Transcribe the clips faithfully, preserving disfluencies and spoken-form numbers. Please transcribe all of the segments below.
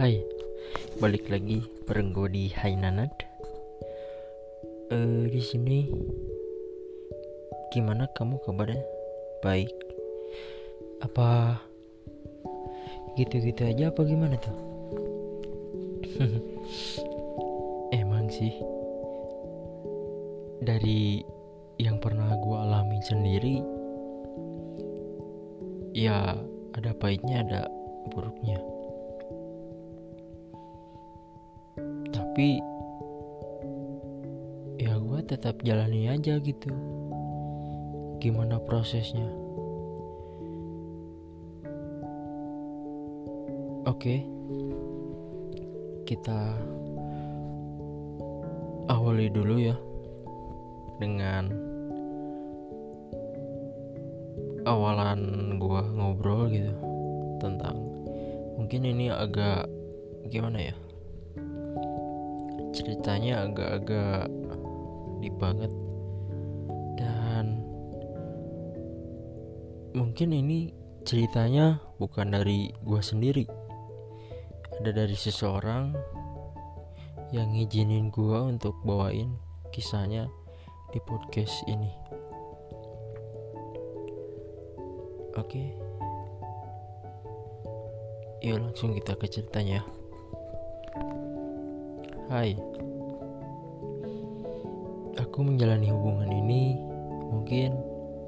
Hai, balik lagi bareng gue di Hai Nanad. Uh, di sini, gimana kamu kabarnya? Baik. Apa gitu-gitu aja? Apa gimana tuh? Emang sih, dari yang pernah gue alamin sendiri, ya ada pahitnya, ada buruknya. Tapi ya gue tetap jalani aja gitu. Gimana prosesnya? Oke, kita awali dulu ya dengan awalan gue ngobrol gitu tentang, mungkin ini agak gimana ya, ceritanya agak-agak deep banget, dan mungkin ini ceritanya bukan dari gua sendiri, ada dari seseorang yang ngizinin gua untuk bawain kisahnya di podcast ini. Oke, yuk langsung kita ke ceritanya. Hai, aku menjalani hubungan ini mungkin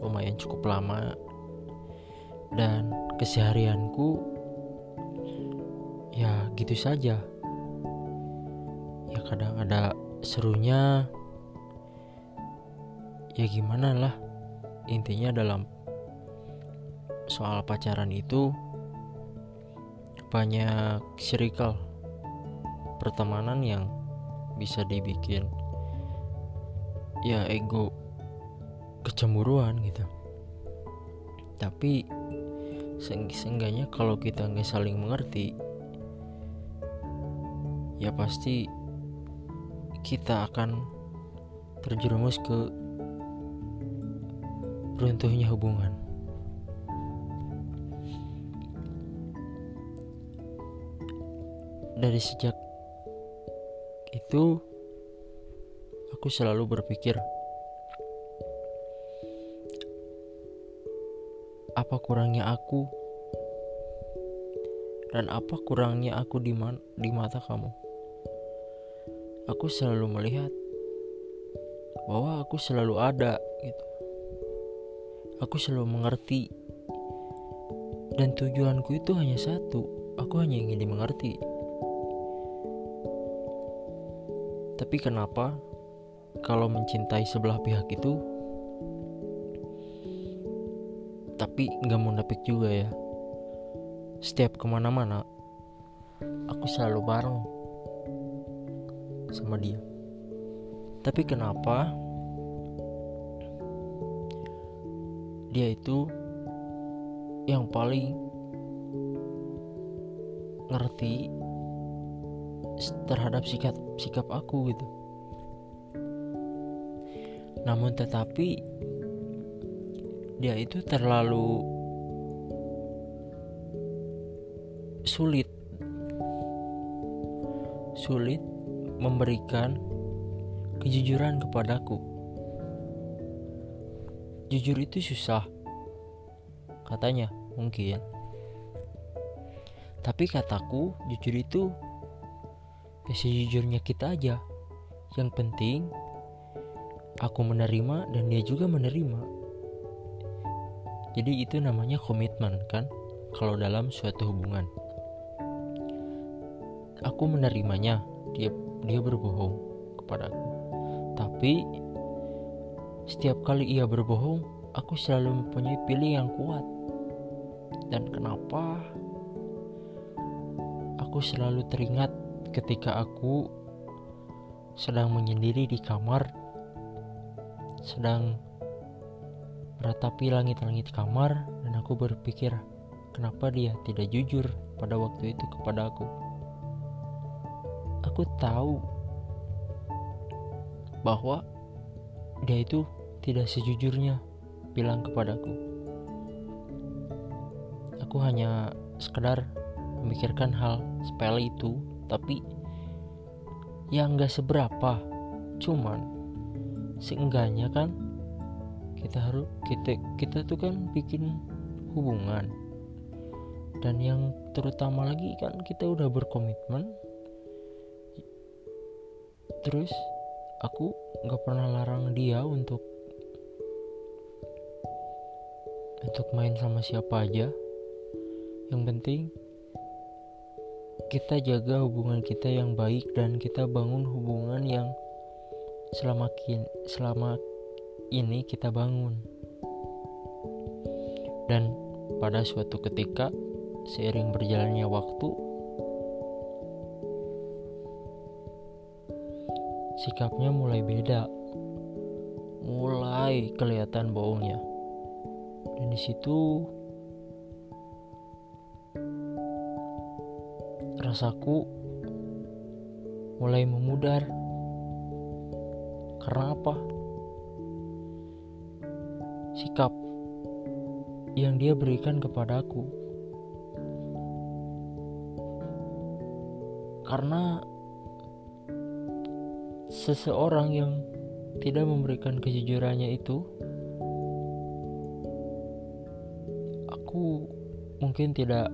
lumayan cukup lama, dan keseharianku ya gitu saja. Ya kadang ada serunya, ya gimana lah. Intinya dalam soal pacaran itu banyak circle pertemanan yang bisa dibikin ya ego, kecemburuan gitu. Tapi seenggaknya kalau kita nggak saling mengerti, ya pasti kita akan terjerumus ke runtuhnya hubungan. Dari sejak itu aku selalu berpikir, apa kurangnya aku, dan apa kurangnya aku di, man- di mata kamu. Aku selalu melihat bahwa aku selalu ada gitu. Aku selalu mengerti, dan tujuanku itu hanya satu, aku hanya ingin dimengerti. Tapi kenapa kalau mencintai sebelah pihak itu, tapi gak munafik juga ya, setiap kemana-mana aku selalu bareng sama dia. Tapi kenapa dia itu yang paling ngerti terhadap sikap sikap aku gitu. Namun tetapi dia itu terlalu sulit sulit memberikan kejujuran kepadaku. Jujur itu susah, katanya mungkin. Tapi kataku, jujur itu ya sejujurnya kita aja. Yang penting aku menerima dan dia juga menerima. Jadi itu namanya komitmen kan, kalau dalam suatu hubungan. Aku menerimanya, dia dia berbohong kepadaku. Tapi setiap kali ia berbohong, aku selalu mempunyai pilih yang kuat. Dan kenapa aku selalu teringat ketika aku sedang menyendiri di kamar, sedang meratapi langit-langit kamar, dan aku berpikir, kenapa dia tidak jujur pada waktu itu kepada aku. Aku tahu bahwa dia itu tidak sejujurnya bilang kepadaku. Aku hanya sekedar memikirkan hal sepele itu, tapi ya nggak seberapa, cuman seenggaknya kan kita harus kita kita tuh kan bikin hubungan, dan yang terutama lagi kan kita udah berkomitmen. Terus aku nggak pernah larang dia untuk untuk main sama siapa aja. Yang penting kita jaga hubungan kita yang baik, dan kita bangun hubungan yang selama kin- selama ini kita bangun. Dan pada suatu ketika seiring berjalannya waktu, sikapnya mulai beda, mulai kelihatan bohongnya, dan di situ rasaku mulai memudar. Karena apa? Sikap yang dia berikan kepadaku. Karena seseorang yang tidak memberikan kejujurannya itu, aku mungkin tidak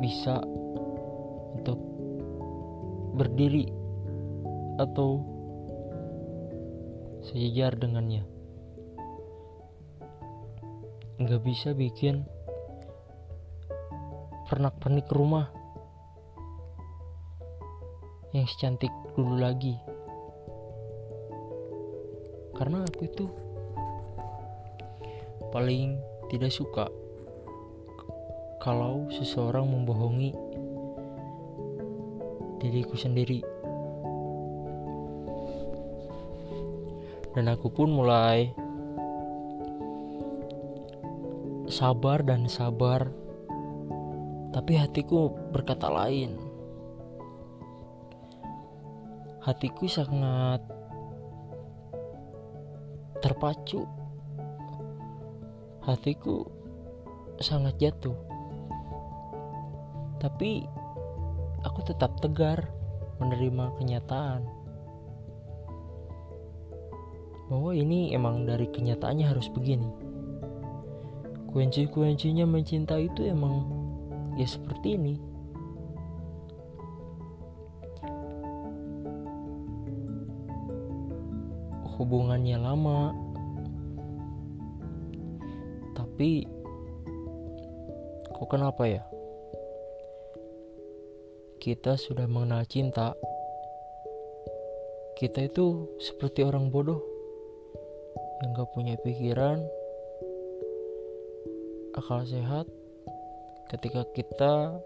bisa untuk berdiri atau sejajar dengannya. Nggak bisa bikin pernak-pernik rumah yang secantik dulu lagi. Karena aku itu paling tidak suka kalau seseorang membohongi diriku sendiri. Dan aku pun mulai sabar dan sabar, tapi hatiku berkata lain. Hatiku sangat terpacu, hatiku sangat jatuh, tapi aku tetap tegar menerima kenyataan bahwa ini emang dari kenyataannya harus begini. Kunci-kuncinya mencintai itu emang ya seperti ini. Hubungannya lama, tapi kok kenapa ya, kita sudah mengenal cinta, kita itu seperti orang bodoh yang gak punya pikiran, akal sehat ketika kita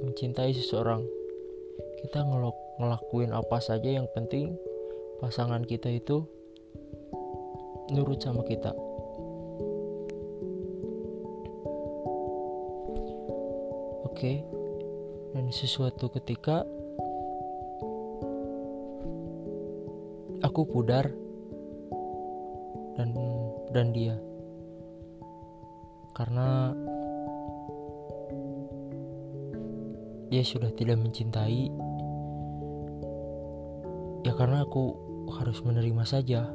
mencintai seseorang. Kita ngelok- ngelakuin apa saja, yang penting pasangan kita itu nurut sama kita. Oke, dan sesuatu ketika aku pudar dan dan dia, karena dia sudah tidak mencintai. Ya karena aku harus menerima saja.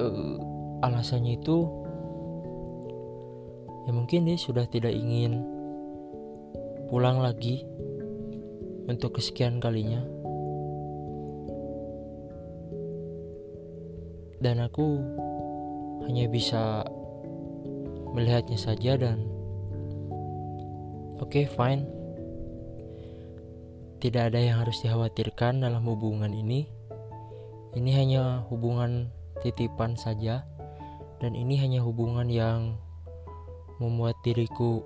Uh, alasannya itu ya mungkin dia sudah tidak ingin pulang lagi untuk kesekian kalinya. Dan aku hanya bisa melihatnya saja dan oke, fine. Tidak ada yang harus dikhawatirkan dalam hubungan ini. Ini hanya hubungan titipan saja, dan ini hanya hubungan yang membuat diriku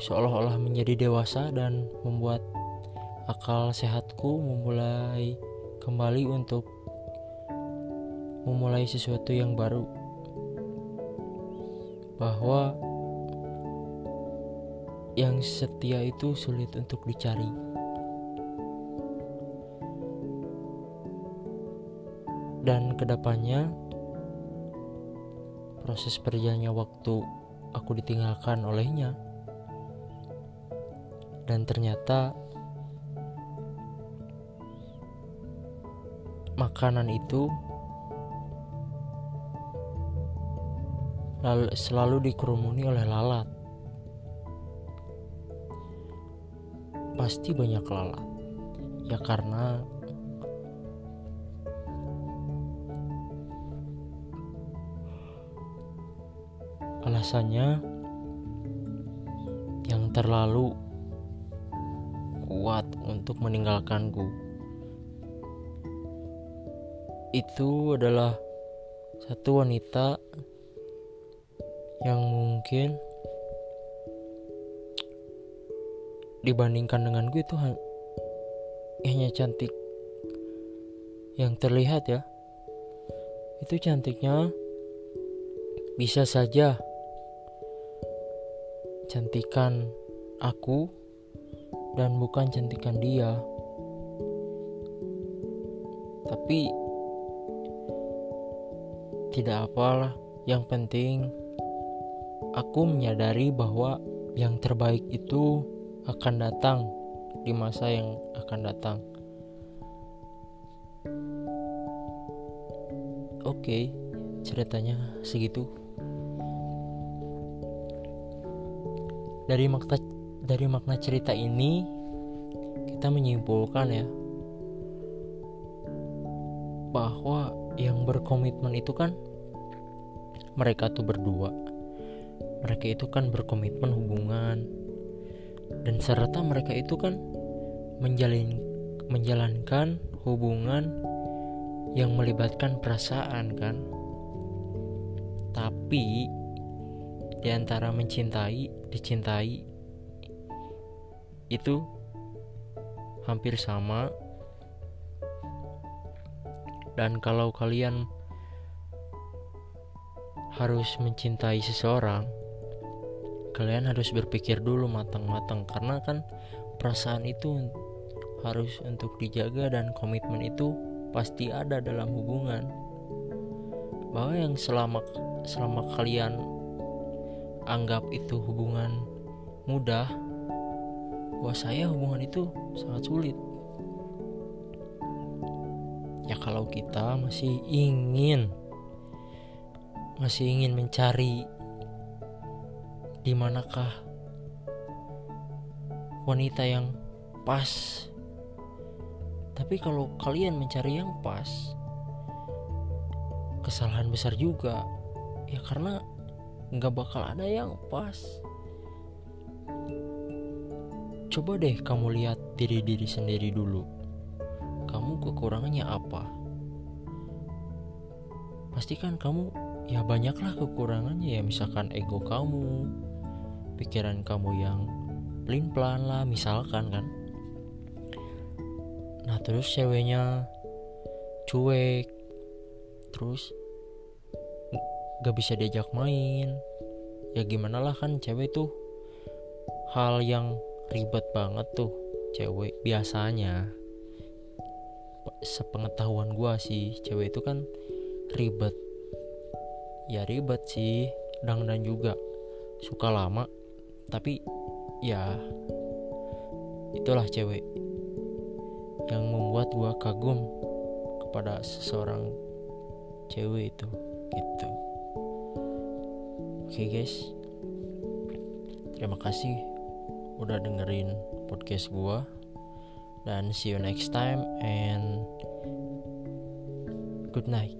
seolah-olah menjadi dewasa dan membuat akal sehatku memulai kembali untuk memulai sesuatu yang baru. Bahwa yang setia itu sulit untuk dicari. Dan kedepannya proses berjalannya waktu aku ditinggalkan olehnya. Dan ternyata makanan itu selalu dikerumuni oleh lalat. Pasti banyak lalat. Ya karena alasannya yang terlalu kuat untuk meninggalkanku. Itu adalah satu wanita yang mungkin dibandingkan denganku itu hanya cantik yang terlihat ya. Itu cantiknya bisa saja cantikan aku dan bukan cantikan dia. Tapi tidak apalah, yang penting aku menyadari bahwa yang terbaik itu akan datang di masa yang akan datang. Oke, ceritanya segitu. Dari makna, dari makna cerita ini kita menyimpulkan ya bahwa yang berkomitmen itu kan mereka tuh berdua. Mereka itu kan berkomitmen hubungan, dan serta mereka itu kan menjalin, menjalankan hubungan yang melibatkan perasaan kan. Tapi di antara mencintai, dicintai itu hampir sama. Dan kalau kalian harus mencintai seseorang, kalian harus berpikir dulu matang-matang, karena kan perasaan itu harus untuk dijaga dan komitmen itu pasti ada dalam hubungan. Bahwa yang selama selama kalian anggap itu hubungan mudah, wah saya hubungan itu sangat sulit. Ya kalau kita masih ingin masih ingin mencari di manakah wanita yang pas. Tapi kalau kalian mencari yang pas, kesalahan besar juga. Ya karena gak bakal ada yang pas. Coba deh kamu lihat diri-diri sendiri dulu. Kamu kekurangannya apa? Pastikan kamu ya banyaklah kekurangannya ya, misalkan ego kamu, pikiran kamu yang pelin-pelan lah misalkan kan. Nah terus ceweknya cuek, terus gak bisa diajak main. Ya gimana lah kan, cewek tuh hal yang ribet banget tuh. Cewek biasanya sepengetahuan gua sih, cewek itu kan ribet. Ya ribet sih, dan juga suka lama. Tapi ya itulah cewek yang membuat gua kagum kepada seseorang cewek itu gitu. Oke guys, terima kasih udah dengerin podcast gua, dan see you next time and good night.